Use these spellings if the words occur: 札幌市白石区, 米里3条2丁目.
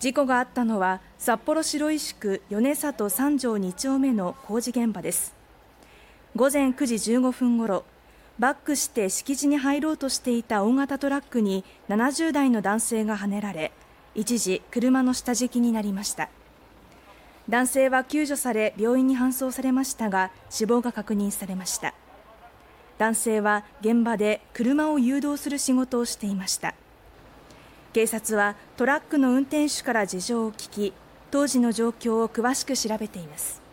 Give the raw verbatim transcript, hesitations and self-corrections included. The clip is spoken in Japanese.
事故があったのは札幌白石区米里三条に丁目の工事現場です。午前くじじゅうごふんごろ、バックして敷地に入ろうとしていた大型トラックにななじゅうだいの男性がはねられ、一時車の下敷きになりました。男性は救助され病院に搬送されましたが、死亡が確認されました。男性は現場で車を誘導する仕事をしていました。警察はトラックの運転手から事情を聞き、当時の状況を詳しく調べています。